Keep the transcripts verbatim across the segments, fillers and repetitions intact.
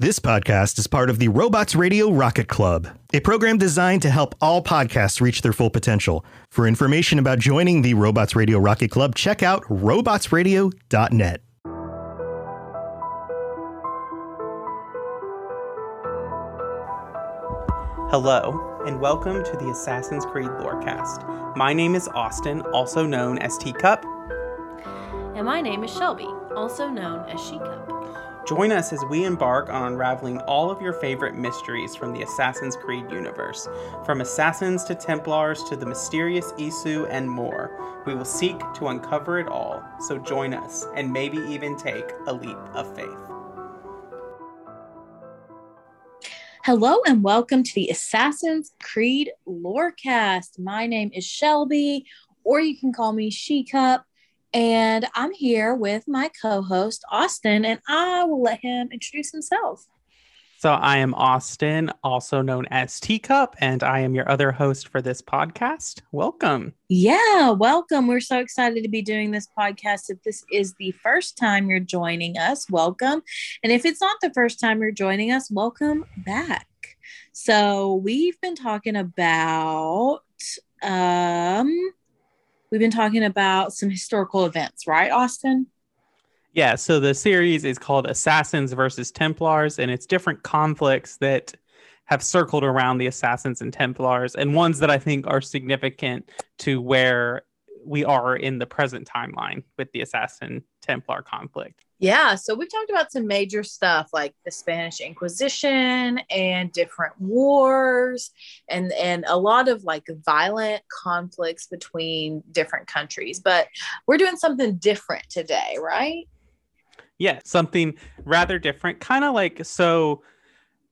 This podcast is part of the Robots Radio Rocket Club, a program designed to help all podcasts reach their full potential. For information about joining the Robots Radio Rocket Club, check out robots radio dot net. Hello, and welcome to the Assassin's Creed Lorecast. My name is Austin, also known as Teacup. And my name is Shelby, also known as She-Cup. Join us as we embark on unraveling all of your favorite mysteries from the Assassin's Creed universe. From assassins to Templars to the mysterious Isu and more, we will seek to uncover it all. So join us and maybe even take a leap of faith. Hello and welcome to the Assassin's Creed Lorecast. My name is Shelby, or you can call me She-Cup. And I'm here with my co-host, Austin, and I will let him introduce himself. So I am Austin, also known as Teacup, and I am your other host for this podcast. Welcome. Yeah, welcome. We're so excited to be doing this podcast. If this is the first time you're joining us, welcome. And if it's not the first time you're joining us, welcome back. So we've been talking about... um. We've been talking about some historical events, right, Austin? Yeah, so the series is called Assassins versus Templars, and it's different conflicts that have circled around the Assassins and Templars, and ones that I think are significant to where we are in the present timeline with the Assassin-Templar conflict. Yeah, so we've talked about some major stuff like the Spanish Inquisition and different wars and, and a lot of like violent conflicts between different countries. But we're doing something different today, right? Yeah, something rather different. Kind of like, so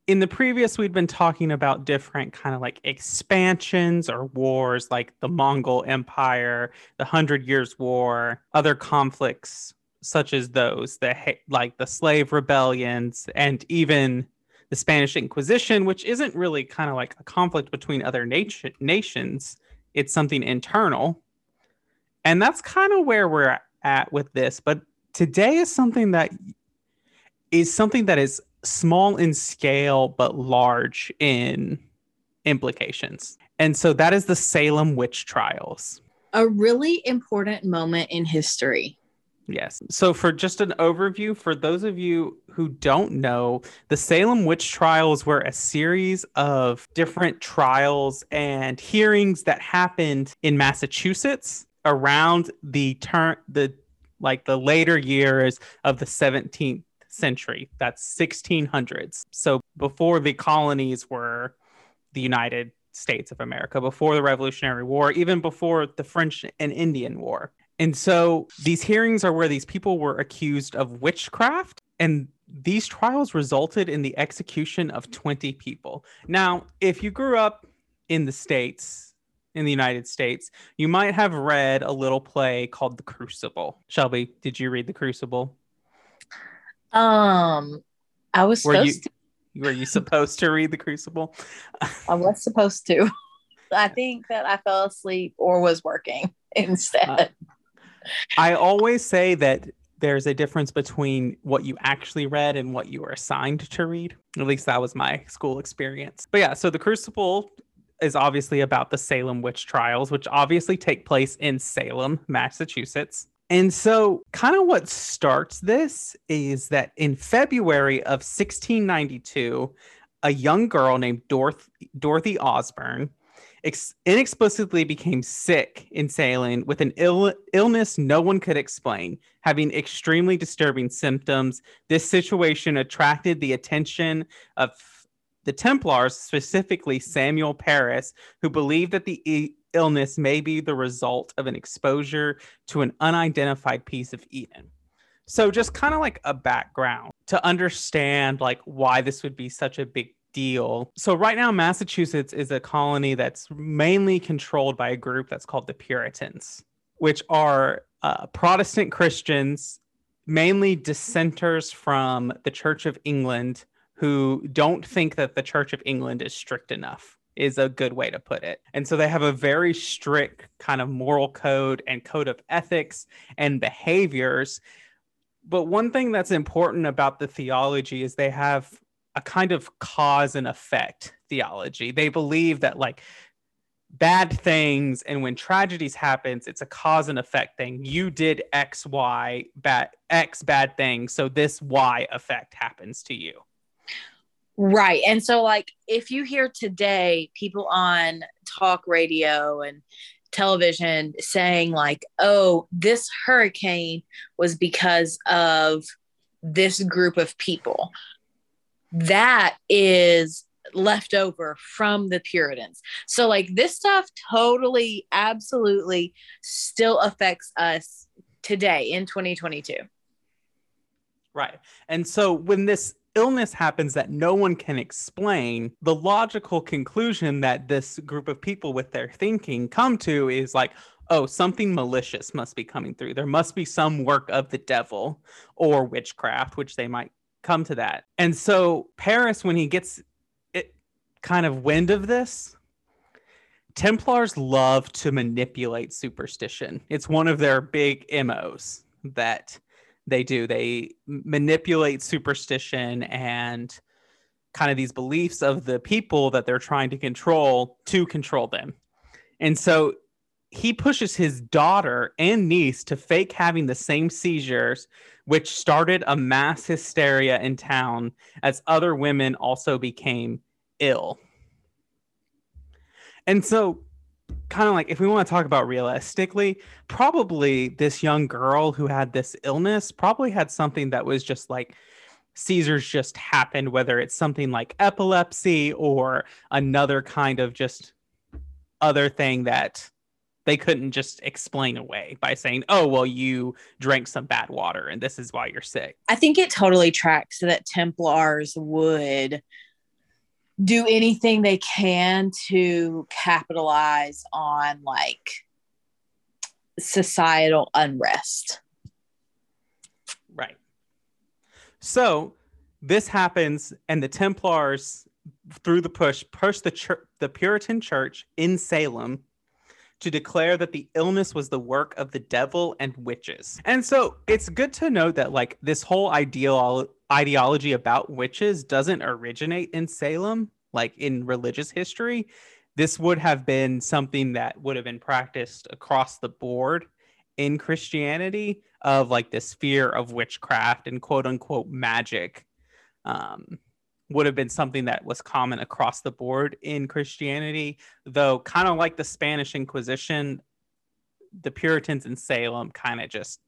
in the previous, we'd been talking about different kind of like expansions or wars like the Mongol Empire, the Hundred Years' War, other conflicts such as those, the like the slave rebellions, and even the Spanish Inquisition, which isn't really kind of like a conflict between other nat- nations. It's something internal. And that's kind of where we're at with this. But today is something that is something that is small in scale, but large in implications. And so that is the Salem Witch Trials. A really important moment in history. Yes. So for just an overview, for those of you who don't know, the Salem Witch Trials were a series of different trials and hearings that happened in Massachusetts around the turn, the like the later years of the seventeenth century. That's sixteen hundreds. So before the colonies were the United States of America, before the Revolutionary War, even before the French and Indian War. And so these hearings are where these people were accused of witchcraft, and these trials resulted in the execution of twenty people. Now, if you grew up in the States, in the United States, you might have read a little play called The Crucible. Shelby, did you read The Crucible? Um, I was were supposed you, to. Were you supposed to read The Crucible? I was supposed to. I think that I fell asleep or was working instead. Uh, I always say that there's a difference between what you actually read and what you were assigned to read. At least that was my school experience. But yeah, so The Crucible is obviously about the Salem Witch Trials, which obviously take place in Salem, Massachusetts. And so kind of what starts this is that in February of sixteen ninety-two, a young girl named Dorothy, Dorothy Osborne Ex- inexplicably became sick in Salem with an Ill- illness no one could explain, having extremely disturbing symptoms. This situation attracted the attention of the Templars, specifically Samuel Paris, who believed that the e- illness may be the result of an exposure to an unidentified piece of Eden. So just kind of like a background to understand like why this would be such a big deal. So right now, Massachusetts is a colony that's mainly controlled by a group that's called the Puritans, which are uh, Protestant Christians, mainly dissenters from the Church of England, who don't think that the Church of England is strict enough, is a good way to put it. And so they have a very strict kind of moral code and code of ethics and behaviors. But one thing that's important about the theology is they have a kind of cause and effect theology. They believe that like bad things and when tragedies happens, it's a cause and effect thing. You did X, Y, bad X bad thing, so this Y effect happens to you. Right. And so like if you hear today people on talk radio and television saying like, oh, this hurricane was because of this group of people, that is left over from the Puritans. So like this stuff totally, absolutely still affects us today in twenty twenty-two. Right. And so when this illness happens that no one can explain, the logical conclusion that this group of people with their thinking come to is like, oh, something malicious must be coming through. There must be some work of the devil or witchcraft, which they might come to that. And so Paris, when he gets it kind of wind of this, Templars love to manipulate superstition. It's one of their big M Os that they do. They manipulate superstition and kind of these beliefs of the people that they're trying to control to control them. And so he pushes his daughter and niece to fake having the same seizures, which started a mass hysteria in town as other women also became ill. And so kind of like, if we want to talk about realistically, probably this young girl who had this illness probably had something that was just like seizures just happened, whether it's something like epilepsy or another kind of just other thing that they couldn't just explain away by saying, oh, well, you drank some bad water and this is why you're sick. I think it totally tracks that Templars would do anything they can to capitalize on like societal unrest. Right. So this happens, and the Templars, through the push, push the church, the Puritan church in Salem, to declare that the illness was the work of the devil and witches. And so it's good to note that like this whole ideal ideology about witches doesn't originate in Salem, like in religious history. This would have been something that would have been practiced across the board in Christianity, of like this fear of witchcraft and quote unquote magic um, would have been something that was common across the board in Christianity, though kind of like the Spanish Inquisition, the Puritans in Salem kind of just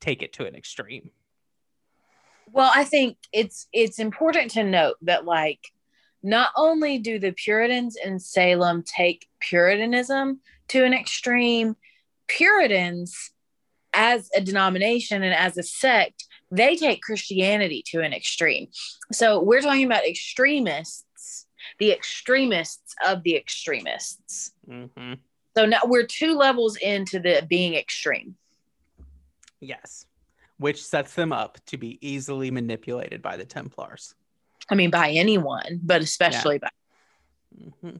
take it to an extreme. Well, I think it's it's important to note that like not only do the Puritans in Salem take Puritanism to an extreme, Puritans as a denomination and as a sect, they take Christianity to an extreme. So we're talking about extremists, the extremists of the extremists. Mm-hmm. So now we're two levels into the being extreme. Yes, which sets them up to be easily manipulated by the Templars. I mean, by anyone, but especially yeah. by... Mm-hmm.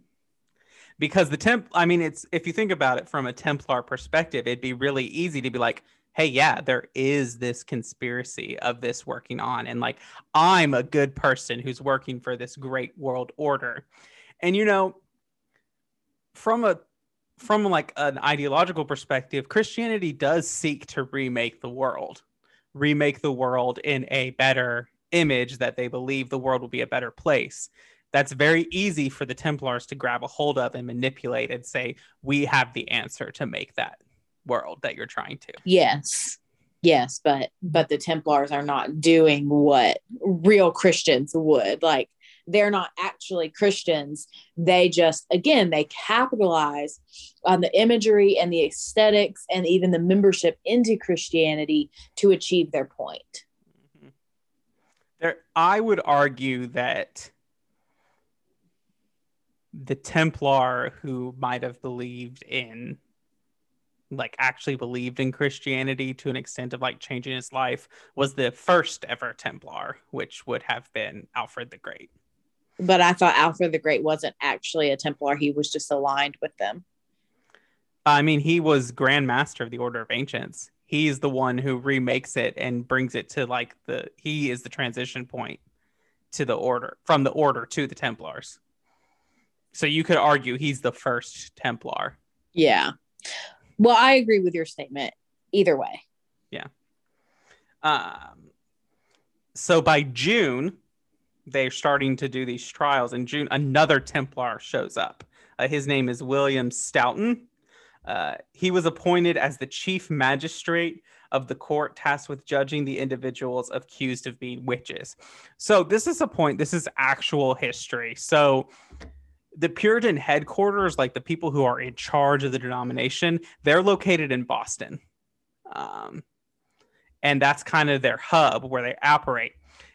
Because the Temp, I mean, it's, if you think about it from a Templar perspective, it'd be really easy to be like, hey, yeah, there is this conspiracy of this working on. And like, I'm a good person who's working for this great world order. And, you know, from a, from like an ideological perspective, Christianity does seek to remake the world, remake the world in a better image that they believe the world will be a better place. That's very easy for the Templars to grab a hold of and manipulate and say, we have the answer to make that world that you're trying to. Yes. Yes. But, but the Templars are not doing what real Christians would. Like, they're not actually Christians. They just, again, they capitalize on the imagery and the aesthetics and even the membership into Christianity to achieve their point. Mm-hmm. There, I would argue that the Templar who might have believed in like actually believed in Christianity to an extent of like changing his life was the first ever Templar, which would have been Alfred the Great. But I thought Alfred the Great wasn't actually a Templar. He was just aligned with them. I mean, he was Grand Master of the Order of Ancients. He's the one who remakes it and brings it to like the, he is the transition point to the order, from the order to the Templars. So you could argue he's the first Templar. Yeah. Well, I agree with your statement either way. Yeah. Um, so by June, they're starting to do these trials. In June, another Templar shows up. Uh, his name is William Stoughton. Uh, he was appointed as the chief magistrate of the court tasked with judging the individuals accused of being witches. So this is a point, this is actual history. So the Puritan headquarters, like the people who are in charge of the denomination, they're located in Boston. Um, and that's kind of their hub where they operate.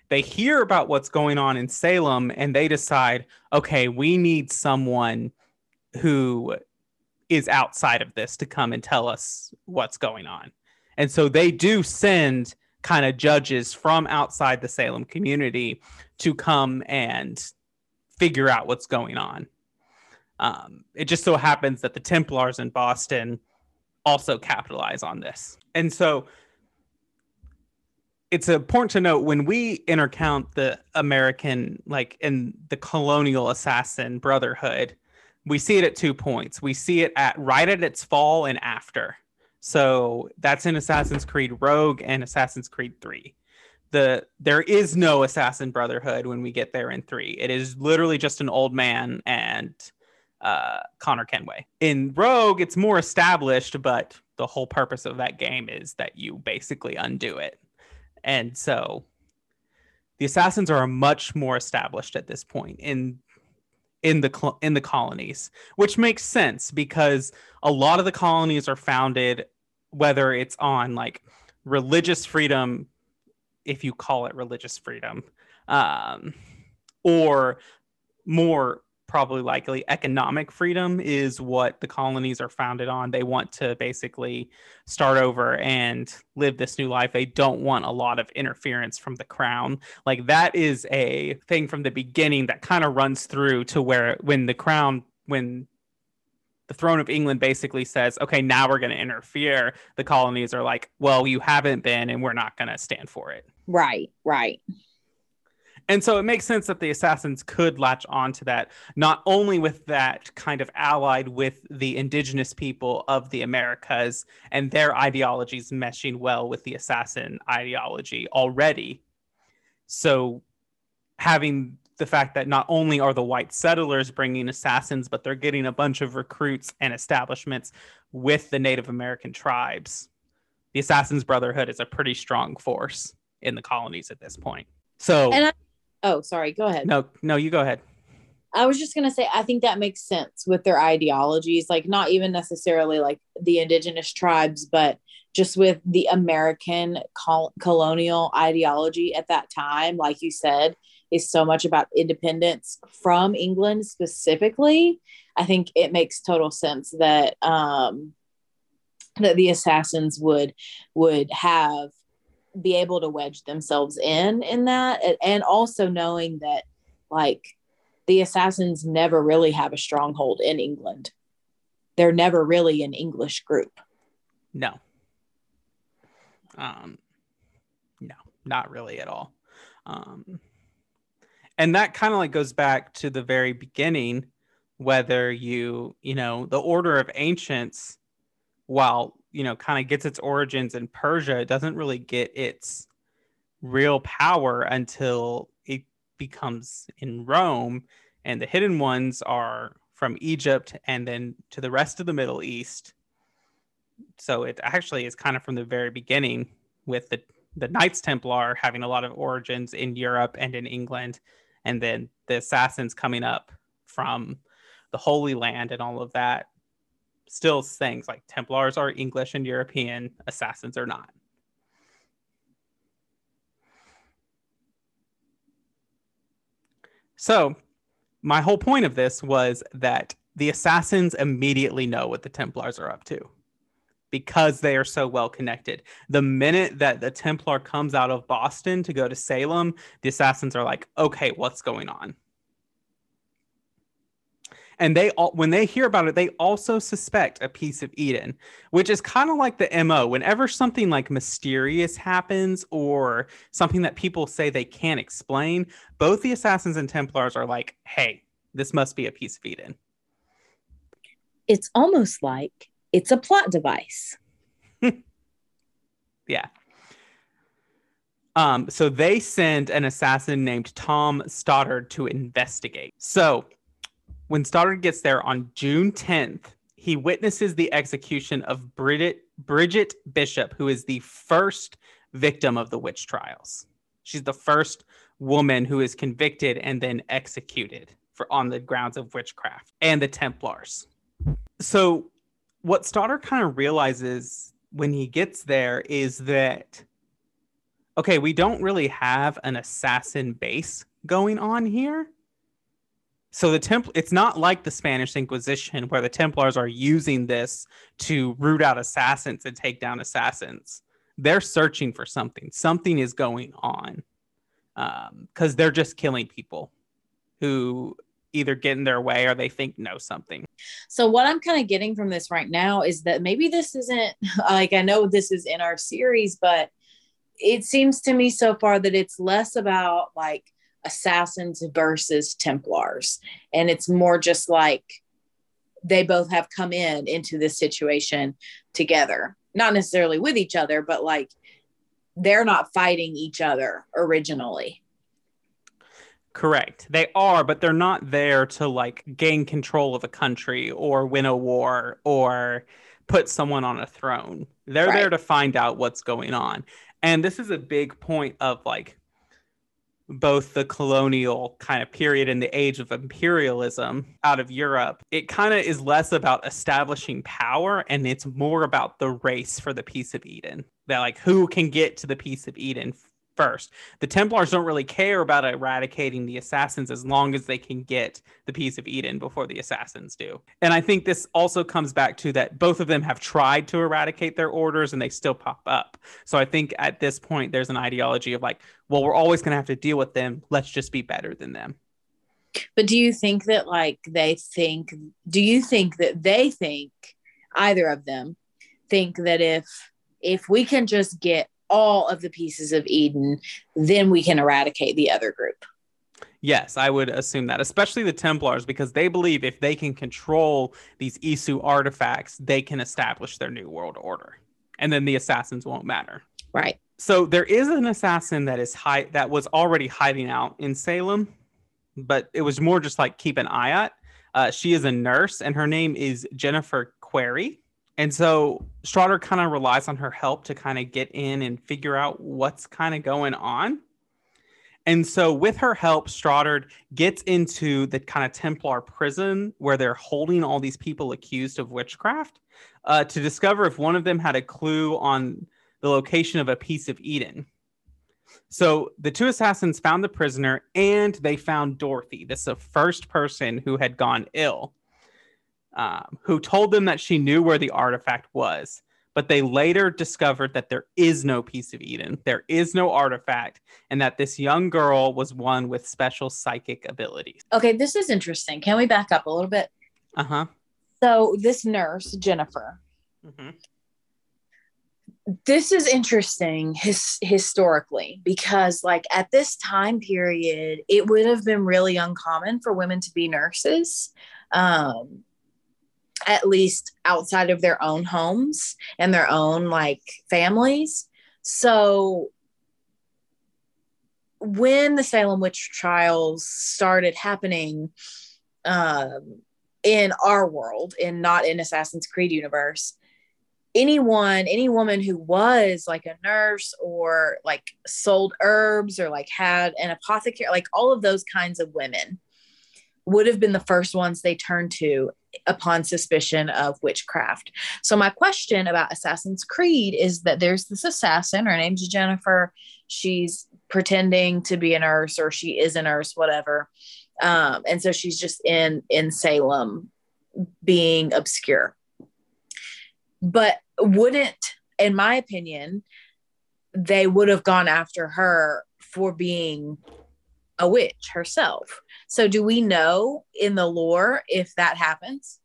They hear about what's going on in Salem and they decide, okay, we need someone who is outside of this to come and tell us what's going on. And so they do send kind of judges from outside the Salem community to come and figure out what's going on. Um, it just so happens that the Templars in Boston also capitalize on this. And so it's important to note, when we intercount the American, like in the colonial assassin brotherhood, we see it at two points. We see it at right at its fall and after. So that's in Assassin's Creed Rogue and Assassin's Creed three. The there is no assassin brotherhood when we get there in three. It is literally just an old man and uh, Connor Kenway. In Rogue, it's more established, but the whole purpose of that game is that you basically undo it. And so the assassins are much more established at this point in in the cl- in the colonies, which makes sense because a lot of the colonies are founded, whether it's on like religious freedom, if you call it religious freedom, um, or more probably likely economic freedom is what the colonies are founded on. They want to basically start over and live this new life. They don't want a lot of interference from the crown. Like that is a thing from the beginning that kind of runs through to where when the crown, when the throne of England basically says, okay, now we're going to interfere, the colonies are like, well, you haven't been, and we're not going to stand for it. Right, right. And so it makes sense that the assassins could latch on to that, not only with that kind of allied with the indigenous people of the Americas and their ideologies meshing well with the assassin ideology already. So having the fact that not only are the white settlers bringing assassins, but they're getting a bunch of recruits and establishments with the Native American tribes. The Assassins Brotherhood is a pretty strong force in the colonies at this point. So and I- Oh, sorry. Go ahead. No, no, you go ahead. I was just going to say, I think that makes sense with their ideologies, like not even necessarily like the indigenous tribes, but just with the American col- colonial ideology at that time, like you said, is so much about independence from England specifically. I think it makes total sense that, um, that the assassins would, would have, be able to wedge themselves in in that, and also knowing that like the assassins never really have a stronghold in England. They're never really an English group. No. Um, no, not really at all. Um, and that kind of like goes back to the very beginning, whether you, you know, the Order of Ancients, while you know, kind of gets its origins in Persia, it doesn't really get its real power until it becomes in Rome. And the hidden ones are from Egypt and then to the rest of the Middle East. So it actually is kind of from the very beginning with the, the Knights Templar having a lot of origins in Europe and in England. And then the assassins coming up from the Holy Land and all of that. Still things like Templars are English and European, assassins are not. So my whole point of this was that the assassins immediately know what the Templars are up to because they are so well connected. The minute that the Templar comes out of Boston to go to Salem, the assassins are like, okay, what's going on? And they all, when they hear about it, they also suspect a piece of Eden, which is kind of like the M O. Whenever something like mysterious happens or something that people say they can't explain, both the Assassins and Templars are like, hey, this must be a piece of Eden. It's almost like it's a plot device. Yeah. Um, so they send an assassin named Tom Stoddard to investigate. So when Stoddard gets there on June tenth, he witnesses the execution of Bridget, Bridget Bishop, who is the first victim of the witch trials. She's the first woman who is convicted and then executed for on the grounds of witchcraft and the Templars. So what Stoddard kind of realizes when he gets there is that, okay, we don't really have an assassin base going on here. So the Templ- it's not like the Spanish Inquisition where the Templars are using this to root out assassins and take down assassins. They're searching for something. Something is going on um, because they're just killing people who either get in their way or they think know something. So what I'm kind of getting from this right now is that maybe this isn't, like, I know this is in our series, but it seems to me so far that it's less about like assassins versus Templars. And it's more just like they both have come in into this situation together, not necessarily with each other, but like they're not fighting each other originally. Correct. They are, but they're not there to like gain control of a country or win a war or put someone on a throne. They're right. There to find out what's going on. And this is a big point of like both the colonial kind of period and the age of imperialism out of Europe. It kind of is less about establishing power and it's more about the race for the piece of Eden. That like who can get to the piece of Eden first. The Templars don't really care about eradicating the assassins as long as they can get the piece of Eden before the assassins do. And I think this also comes back to that both of them have tried to eradicate their orders and they still pop up. So I think at this point, there's an ideology of like, well, we're always going to have to deal with them. Let's just be better than them. But do you think that like they think, do you think that they think, either of them think that if, if we can just get all of the pieces of Eden, then we can eradicate the other group? Yes, I would assume that, especially the Templars, because they believe if they can control these Isu artifacts, they can establish their new world order. And then the assassins won't matter. Right. So there is an assassin that is hi- that was already hiding out in Salem, but it was more just like keep an eye out. Uh, she is a nurse and her name is Jennifer Querry. And so Strotter kind of relies on her help to kind of get in and figure out what's kind of going on. And so with her help, Strotter gets into the kind of Templar prison where they're holding all these people accused of witchcraft uh, to discover if one of them had a clue on the location of a piece of Eden. So the two assassins found the prisoner and they found Dorothy. This is the first person who had gone ill. Um, who told them that she knew where the artifact was, but they later discovered that there is no piece of Eden, there is no artifact, and that this young girl was one with special psychic abilities. Okay, this is interesting. Can we back up a little bit? Uh-huh. So this nurse, Jennifer, mm-hmm. This is interesting his- historically, because like at this time period, it would have been really uncommon for women to be nurses. Um at least outside of their own homes and their own like families. So when the Salem witch trials started happening um, in our world and not in Assassin's Creed universe, anyone, any woman who was like a nurse or like sold herbs or like had an apothecary, like all of those kinds of women would have been the first ones they turned to upon suspicion of witchcraft. So my question about Assassin's Creed is that there's this assassin, her name's Jennifer, she's pretending to be a nurse or she is a nurse, whatever. Um, and so she's just in, in Salem being obscure. But wouldn't, in my opinion, they would have gone after her for being a witch herself. So do we know in the lore if that happens?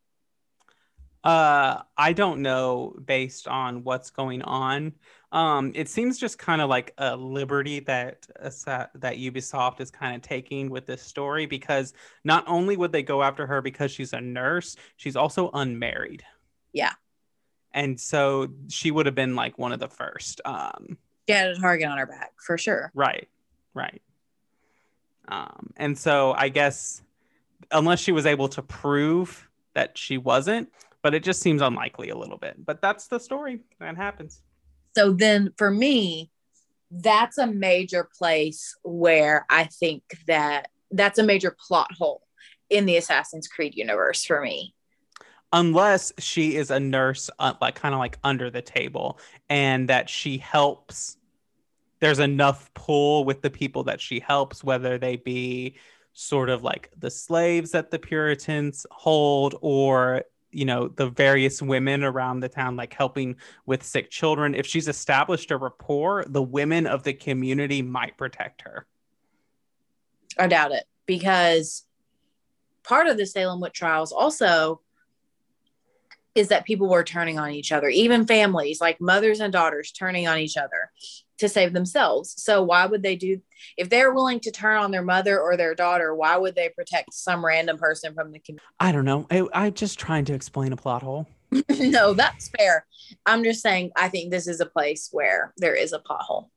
Uh, I don't know based on what's going on. Um, it seems just kind of like a liberty that uh, that Ubisoft is kind of taking with this story, because not only would they go after her because she's a nurse, she's also unmarried. Yeah. And so she would have been like one of the first. Um, she had a target on her back for sure. Right, right. Um, and so I guess unless she was able to prove that she wasn't, but it just seems unlikely a little bit. But that's the story that happens. So then for me, that's a major place where I think that that's a major plot hole in the Assassin's Creed universe for me. Unless she is a nurse, uh, like kind of like under the table, and that she helps. There's enough pull with the people that she helps, whether they be sort of like the slaves that the Puritans hold, or you know, the various women around the town, like helping with sick children. If she's established a rapport, the women of the community might protect her. I doubt it, because part of the Salem Witch Trials also is that people were turning on each other, even families, like mothers and daughters turning on each other to save themselves. So why would they do, if they're willing to turn on their mother or their daughter, why would they protect some random person from the community? I don't know. I, I'm just trying to explain a plot hole. No, that's fair. I'm just saying, I think this is a place where there is a plot hole.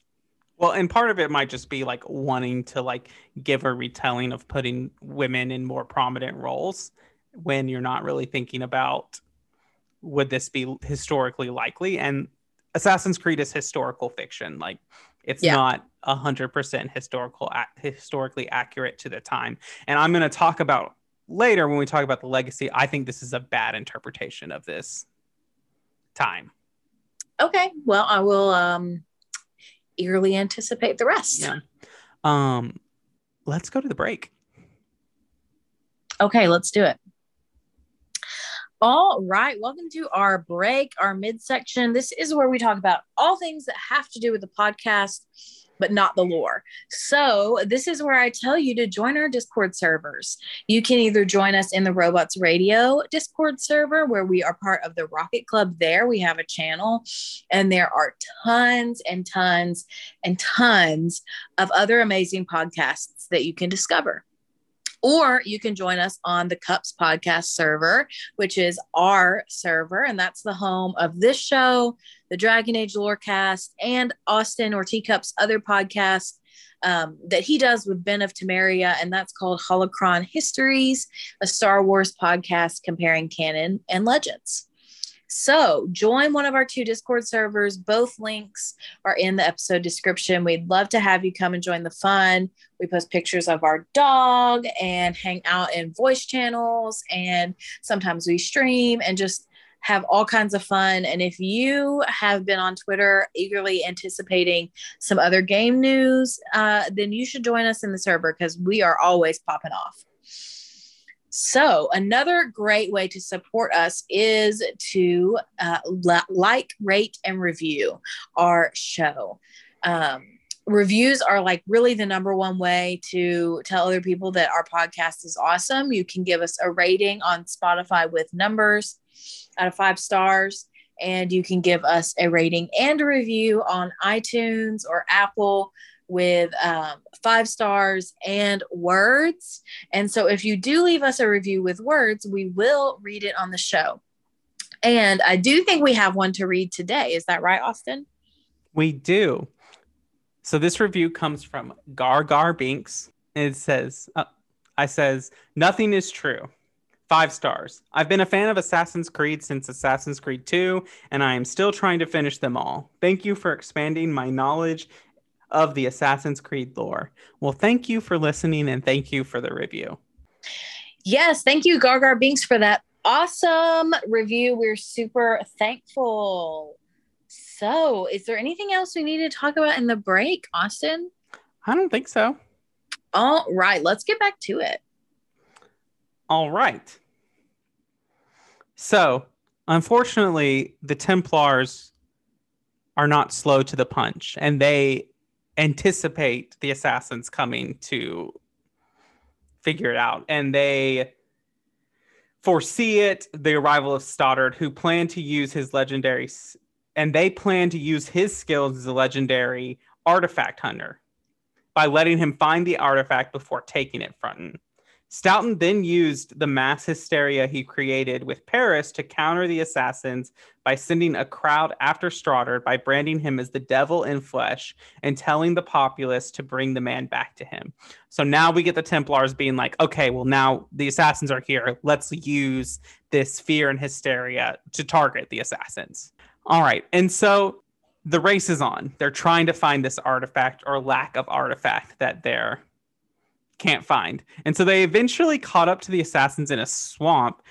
Well, and part of it might just be like wanting to like give a retelling of putting women in more prominent roles when you're not really thinking about, would this be historically likely? And Assassin's Creed is historical fiction. Like it's yeah. not a hundred percent historical, historically accurate to the time. And I'm going to talk about later when we talk about the legacy. I think this is a bad interpretation of this time. Okay. Well, I will um, eagerly anticipate the rest. Yeah. Um, let's go to the break. Okay, let's do it. All right, welcome to our break, our midsection. This is where we talk about all things that have to do with the podcast, but not the lore. So this is where I tell you to join our Discord servers. You can either join us in the Robots Radio Discord server, where we are part of the Rocket Club. There we have a channel, and there are tons and tons and tons of other amazing podcasts that you can discover. Or you can join us on the Cups podcast server, which is our server. And that's the home of this show, the Dragon Age Lorecast, and Austin or Teacup's other podcast um, that he does with Ben of Temeria. And that's called Holocron Histories, a Star Wars podcast comparing canon and legends. So join one of our two Discord servers. Both links are in the episode description. We'd love to have you come and join the fun. We post pictures of our dog and hang out in voice channels. And sometimes we stream and just have all kinds of fun. And if you have been on Twitter eagerly anticipating some other game news, uh, then you should join us in the server, because we are always popping off. So another great way to support us is to uh, like, rate, and review our show. Um, reviews are like really the number one way to tell other people that our podcast is awesome. You can give us a rating on Spotify with numbers out of five stars, and you can give us a rating and a review on iTunes or Apple with um, five stars and words. And so if you do leave us a review with words, we will read it on the show. And I do think we have one to read today. Is that right, Austin? We do. So this review comes from Gar Gar Binks. It says, uh, I says, nothing is true. Five stars. I've been a fan of Assassin's Creed since Assassin's Creed two, and I am still trying to finish them all. Thank you for expanding my knowledge of the Assassin's Creed lore. Well, thank you for listening, and thank you for the review. Yes, thank you, Gar Gar Binks, for that awesome review. We're super thankful. So, is there anything else we need to talk about in the break, Austin? I don't think so. All right, let's get back to it. All right. So, unfortunately, the Templars are not slow to the punch, and they anticipate the assassins coming to figure it out. And they foresee it, the arrival of Stoddard, who planned to use his legendary, and they plan to use his skills as a legendary artifact hunter by letting him find the artifact before taking it from him. Stoughton then used the mass hysteria he created with Paris to counter the assassins by sending a crowd after Stoddard by branding him as the devil in flesh and telling the populace to bring the man back to him. So now we get the Templars being like, okay, well, now the assassins are here. Let's use this fear and hysteria to target the assassins. All right. And so the race is on. They're trying to find this artifact or lack of artifact that they're can't find. And so they eventually caught up to the assassins in a swamp,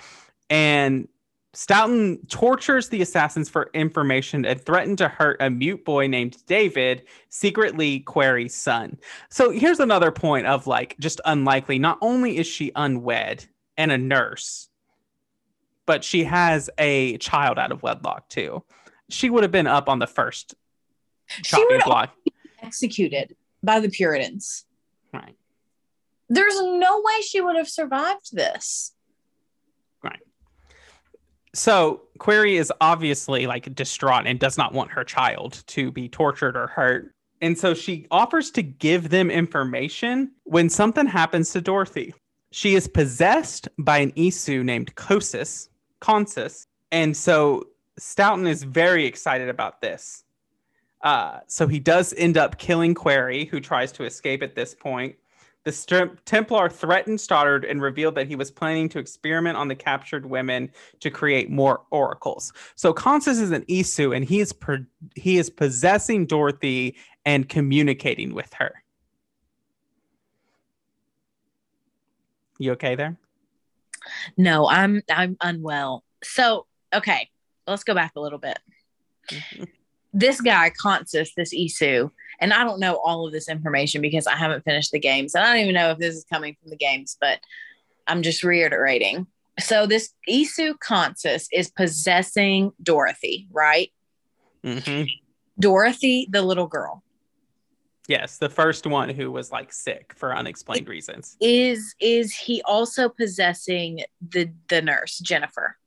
and Stoughton tortures the assassins for information and threatened to hurt a mute boy named David, secretly Querry's son. So here's another point of like just unlikely. Not only is she unwed and a nurse, but she has a child out of wedlock too. She would have been up on the first chopping block. She would have been executed by the Puritans. Right. There's no way she would have survived this. Right. So Querry is obviously like distraught and does not want her child to be tortured or hurt. And so she offers to give them information when something happens to Dorothy. She is possessed by an Isu named Kosis, Consus. And so Stoughton is very excited about this. Uh, so he does end up killing Querry, who tries to escape at this point. The St- Templar threatened Stoddard and revealed that he was planning to experiment on the captured women to create more oracles. So Consus is an Isu, and he is per- he is possessing Dorothy and communicating with her. You okay there? No, I'm I'm unwell. So okay, let's go back a little bit. Mm-hmm. This guy, Consus, this Isu, and I don't know all of this information because I haven't finished the games. And I don't even know if this is coming from the games, but I'm just reiterating. So this Isu Consus is possessing Dorothy, right? Mm-hmm. Dorothy, the little girl. Yes, the first one who was like sick for unexplained it reasons. Is is he also possessing the, the nurse, Jennifer?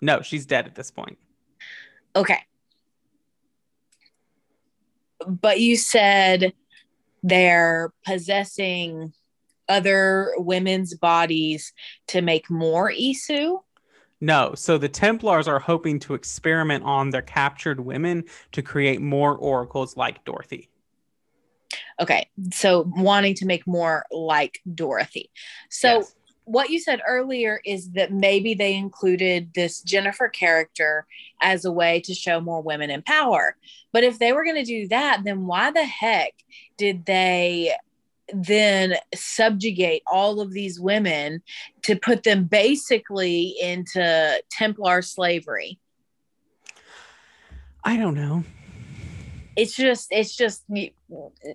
No, she's dead at this point. Okay. But you said they're possessing other women's bodies to make more Isu? No. So the Templars are hoping to experiment on their captured women to create more oracles like Dorothy. Okay. So wanting to make more like Dorothy. So yes. What you said earlier is that maybe they included this Jennifer character as a way to show more women in power. But if they were going to do that, then why the heck did they then subjugate all of these women to put them basically into Templar slavery? I don't know. It's just, it's just,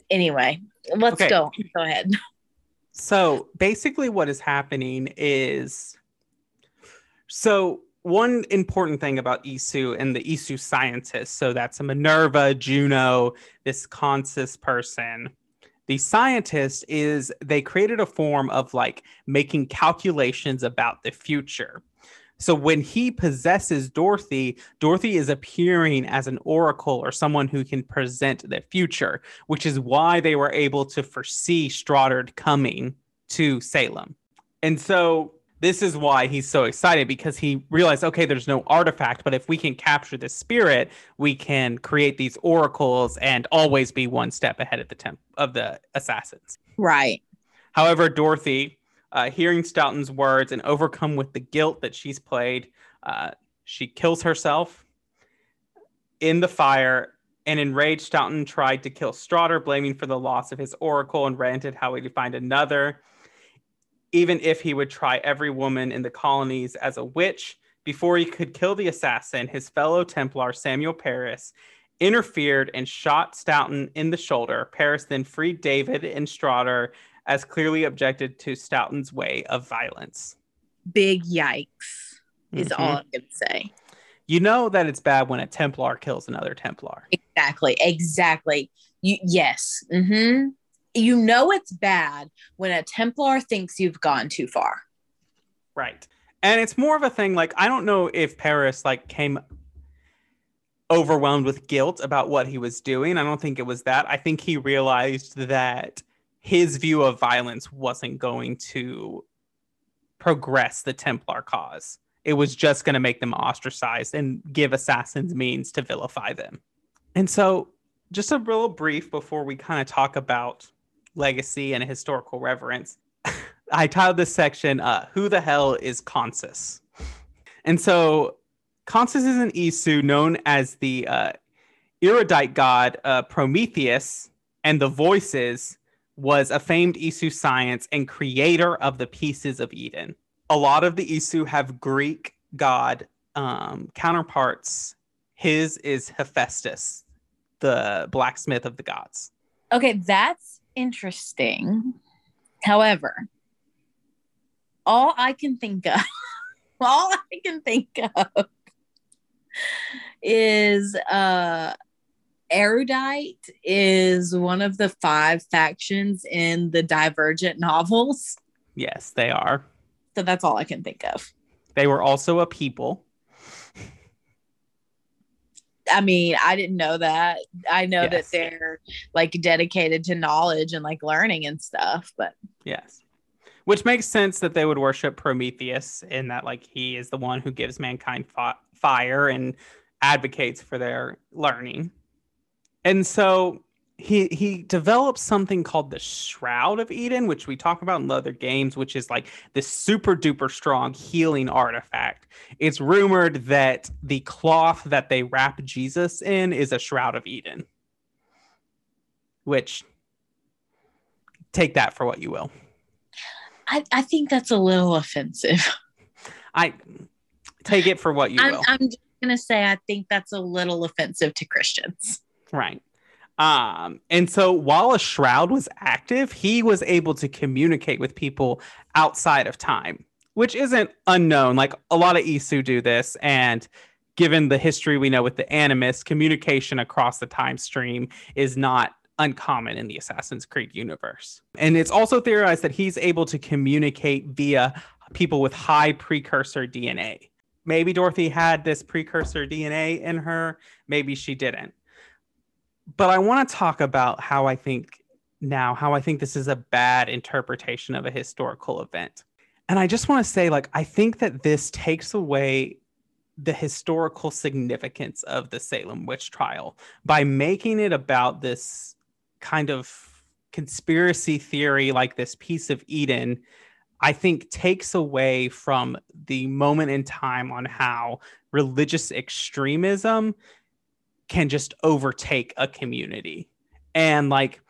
anyway, let's okay. go. Go ahead. So basically what is happening is, so one important thing about Isu and the Isu scientists, so that's a Minerva, Juno, this Consus person. The scientist is, they created a form of like making calculations about the future. So when he possesses Dorothy, Dorothy is appearing as an oracle or someone who can present the future, which is why they were able to foresee Stoddard coming to Salem. And so this is why he's so excited, because he realized, okay, there's no artifact, but if we can capture the spirit, we can create these oracles and always be one step ahead of the temp- of the assassins. Right. However, Dorothy... Uh, hearing Stoughton's words and overcome with the guilt that she's played, uh, she kills herself in the fire, and enraged Stoughton tried to kill Stoddard, blaming for the loss of his oracle, and ranted how he would find another, even if he would try every woman in the colonies as a witch. Before he could kill the assassin, his fellow Templar, Samuel Paris, interfered and shot Stoughton in the shoulder. Paris then freed David and Stoddard, as clearly objected to Stoughton's way of violence. Big yikes is mm-hmm. all I'm going to say. You know that it's bad when a Templar kills another Templar. Exactly. Exactly. You, yes. Mm-hmm. you know it's bad when a Templar thinks you've gone too far. Right. And it's more of a thing, like, I don't know if Paris, like, came overwhelmed with guilt about what he was doing. I don't think it was that. I think he realized that his view of violence wasn't going to progress the Templar cause. It was just going to make them ostracized and give assassins means to vilify them. And so just a real brief before we kind of talk about legacy and historical reverence. I titled this section, uh, Who the Hell is Consus? And so Consus is an Isu known as the uh, erudite god uh, Prometheus, and the Voices was a famed Isu science and creator of the pieces of Eden. A lot of the Isu have Greek god um, counterparts. His is Hephaestus, the blacksmith of the gods. Okay, that's interesting. However, all I can think of, all I can think of is uh, erudite is one of the five factions in the Divergent novels. Yes, they are. So that's all I can think of. They were also a people. I mean, I didn't know that. I know yes. that they're like dedicated to knowledge and like learning and stuff, but yes. Which makes sense that they would worship Prometheus in that, like, he is the one who gives mankind f- fire and advocates for their learning. And so he he develops something called the Shroud of Eden, which we talk about in other games, which is like this super duper strong healing artifact. It's rumored that the cloth that they wrap Jesus in is a Shroud of Eden, which take that for what you will. I, I think that's a little offensive. I take it for what you I'm, will. I'm just going to say, I think that's a little offensive to Christians. Right. Um, and so while a shroud was active, he was able to communicate with people outside of time, which isn't unknown. Like, a lot of Isu do this. And given the history we know with the Animus, communication across the time stream is not uncommon in the Assassin's Creed universe. And it's also theorized that he's able to communicate via people with high precursor D N A. Maybe Dorothy had this precursor D N A in her, maybe she didn't. But I want to talk about how I think now, how I think this is a bad interpretation of a historical event. And I just want to say, like, I think that this takes away the historical significance of the Salem Witch Trial by making it about this kind of conspiracy theory, like this piece of Eden. I think takes away from the moment in time on how religious extremism can just overtake a community. And like,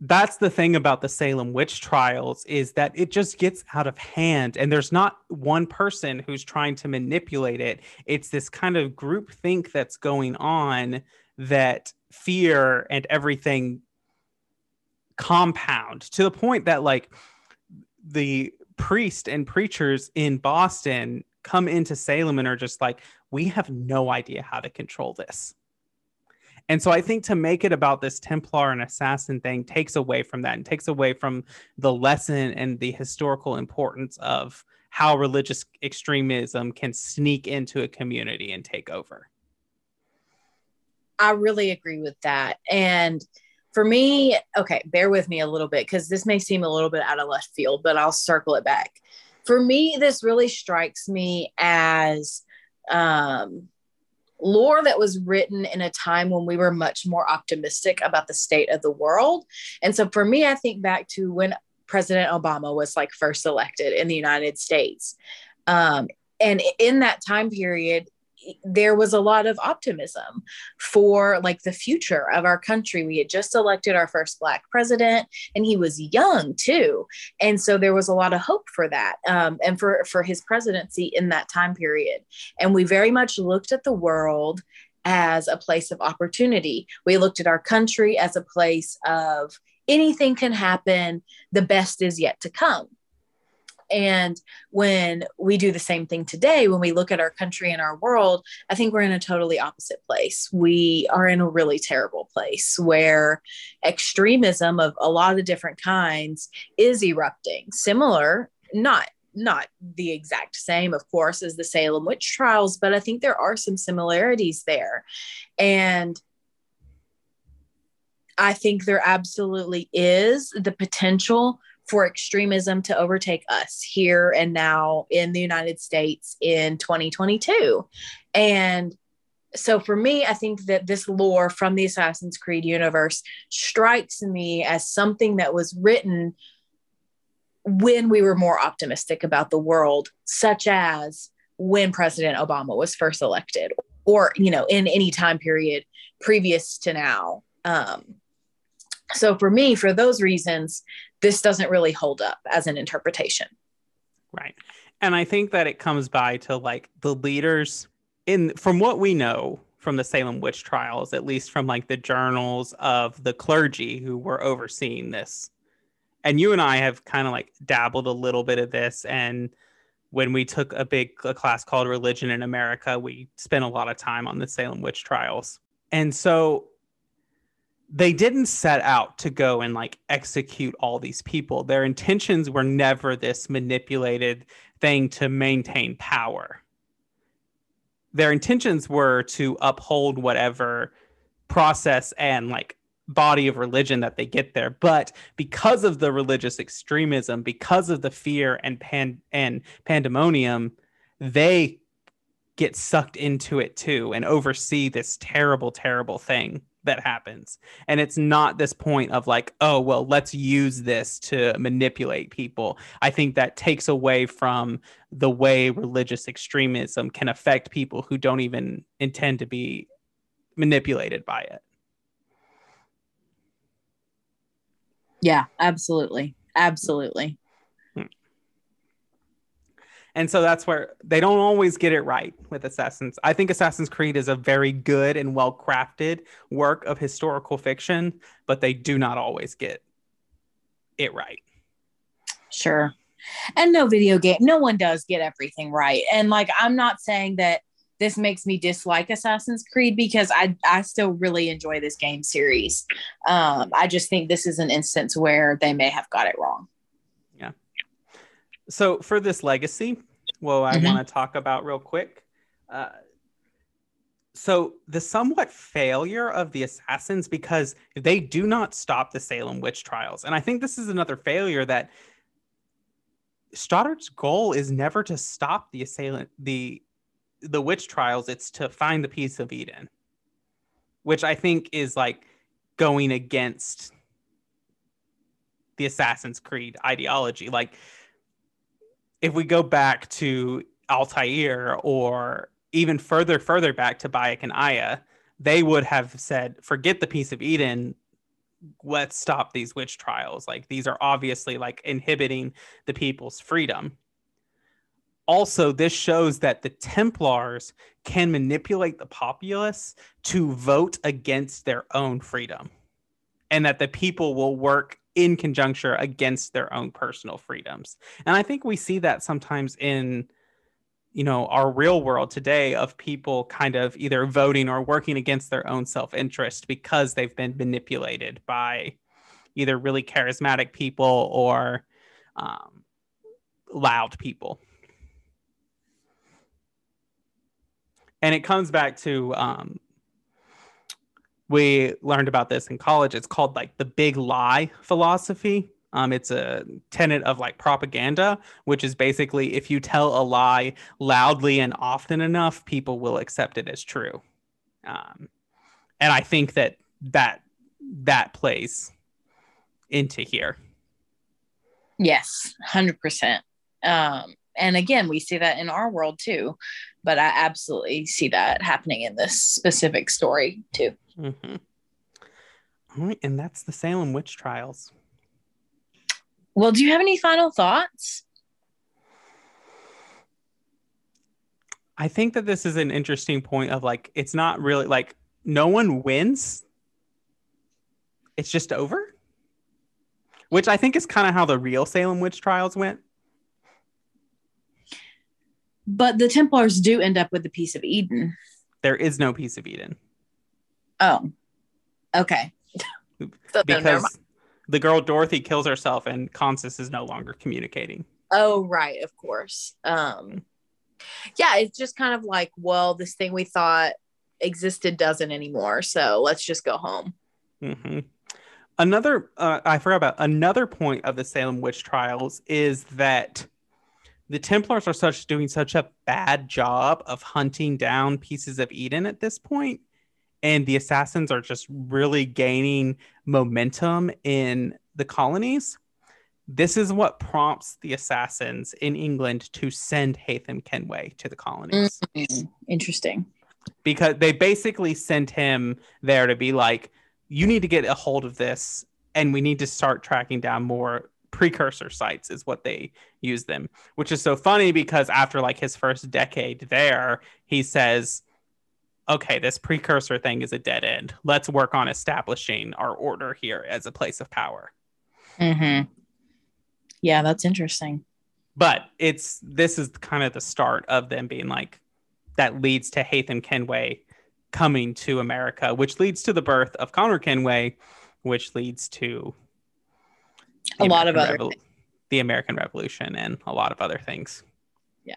that's the thing about the Salem Witch Trials, is that it just gets out of hand, and there's not one person who's trying to manipulate it. It's this kind of groupthink that's going on, that fear and everything compound to the point that, like, the priest and preachers in Boston come into Salem and are just like, we have no idea how to control this. And so I think to make it about this Templar and assassin thing takes away from that, and takes away from the lesson and the historical importance of how religious extremism can sneak into a community and take over. I really agree with that. And for me, okay, bear with me a little bit, because this may seem a little bit out of left field, but I'll circle it back. For me, this really strikes me as um, lore that was written in a time when we were much more optimistic about the state of the world. And so for me, I think back to when President Obama was, like, first elected in the United States. Um, and in that time period, there was a lot of optimism for, like, the future of our country. We had just elected our first Black president, and he was young too. And so there was a lot of hope for that um, and for, for his presidency in that time period. And we very much looked at the world as a place of opportunity. We looked at our country as a place of anything can happen. The best is yet to come. And when we do the same thing today, when we look at our country and our world, I think we're in a totally opposite place. We are in a really terrible place where extremism of a lot of different kinds is erupting. Similar, not not the exact same, of course, as the Salem Witch Trials, but I think there are some similarities there. And I think there absolutely is the potential for extremism to overtake us here and now in the United States in twenty twenty-two. And so for me, I think that this lore from the Assassin's Creed universe strikes me as something that was written when we were more optimistic about the world, such as when President Obama was first elected, or, you know, in any time period previous to now. Um, so for me, for those reasons, this doesn't really hold up as an interpretation. Right. And I think that it comes by to like the leaders in, from what we know from the Salem witch trials, at least from like the journals of the clergy who were overseeing this. And you and I have kind of like dabbled a little bit of this. And when we took a big a class called Religion in America, we spent a lot of time on the Salem witch trials. And so they didn't set out to go and like execute all these people. Their intentions were never this manipulated thing to maintain power. Their intentions were to uphold whatever process and like body of religion that they get there. But because of the religious extremism, because of the fear and pan- and pandemonium, they get sucked into it too and oversee this terrible, terrible thing that happens. And it's not this point of like, oh, well, let's use this to manipulate people. I think that takes away from the way religious extremism can affect people who don't even intend to be manipulated by it. Yeah, absolutely. Absolutely. And so that's where they don't always get it right with Assassins. I think Assassin's Creed is a very good and well-crafted work of historical fiction, but they do not always get it right. Sure. And no video game, no one does get everything right. And like, I'm not saying that this makes me dislike Assassin's Creed, because I, I still really enjoy this game series. Um, I just think this is an instance where they may have got it wrong. Yeah. So for this legacy, well, I mm-hmm. want to talk about real quick. Uh, so the somewhat failure of the assassins, because they do not stop the Salem witch trials. And I think this is another failure that Stoddard's goal is never to stop the assailant, the the witch trials. It's to find the peace of Eden, which I think is like going against the Assassin's Creed ideology. Like if we go back to Altair or even further, further back to Bayek and Aya, they would have said, forget the peace of Eden. Let's stop these witch trials. Like these are obviously like inhibiting the people's freedom. Also, this shows that the Templars can manipulate the populace to vote against their own freedom, and that the people will work in conjuncture against their own personal freedoms. And I think we see that sometimes in, you know, our real world today of people kind of either voting or working against their own self-interest because they've been manipulated by either really charismatic people or um, loud people. And it comes back to, um, we learned about this in college. It's called like the big lie philosophy. Um, it's a tenet of like propaganda, which is basically if you tell a lie loudly and often enough, people will accept it as true. Um, and I think that that, that plays into here. Yes, one hundred percent. Um, and again, we see that in our world too. But I absolutely see that happening in this specific story too. Mm-hmm. All right, and that's the Salem Witch Trials. Well, do you have any final thoughts? I think that this is an interesting point of like, it's not really like no one wins. It's just over. Which I think is kind of how the real Salem Witch Trials went. But the Templars do end up with the Peace of Eden. There is no Peace of Eden. Oh, okay. So because the girl Dorothy kills herself and Consus is no longer communicating. Oh, right. Of course. Um, yeah, it's just kind of like, well, this thing we thought existed doesn't anymore. So let's just go home. Mm-hmm. Another, uh, I forgot about another point of the Salem Witch Trials is that the Templars are such doing such a bad job of hunting down pieces of Eden at this point, and the assassins are just really gaining momentum in the colonies. This is what prompts the assassins in England to send Haytham Kenway to the colonies. Mm-hmm. Interesting. Because they basically sent him there to be like, you need to get a hold of this, and we need to start tracking down more precursor sites is what they use them, which is so funny because after like his first decade there, he says, okay, this precursor thing is a dead end. Let's work on establishing our order here as a place of power. Mm-hmm. Yeah, that's interesting. But it's this is kind of the start of them being like, that leads to Haytham Kenway coming to America, which leads to the birth of Connor Kenway, which leeds to a lot of other Revo- the American Revolution and a lot of other things. Yeah.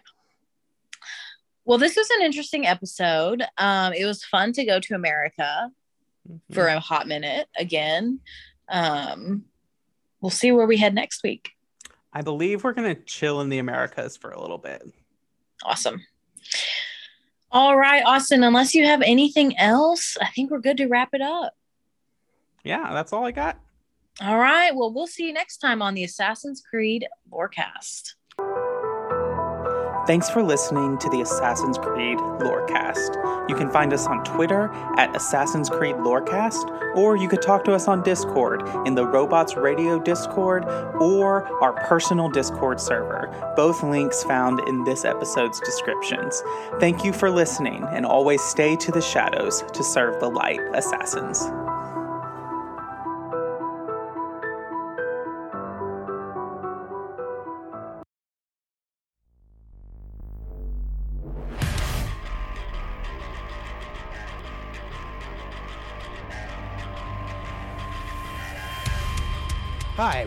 Well, this was an interesting episode. Um, it was fun to go to America mm-hmm. for a hot minute again. Um, we'll see where we head next week. I believe we're going to chill in the Americas for a little bit. Awesome. All right, Austin, unless you have anything else, I think we're good to wrap it up. Yeah, that's all I got. All right, well, we'll see you next time on the Assassin's Creed Lorecast. Thanks for listening to the Assassin's Creed Lorecast. You can find us on Twitter at Assassin's Creed Lorecast, or you could talk to us on Discord in the Robots Radio Discord or our personal Discord server. Both links found in this episode's descriptions. Thank you for listening, and always stay to the shadows to serve the light, Assassins. Hi,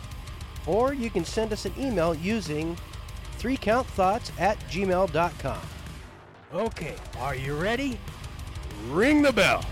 Or you can send us an email using three count thoughts at gmail dot com. Okay, are you ready? Ring the bell.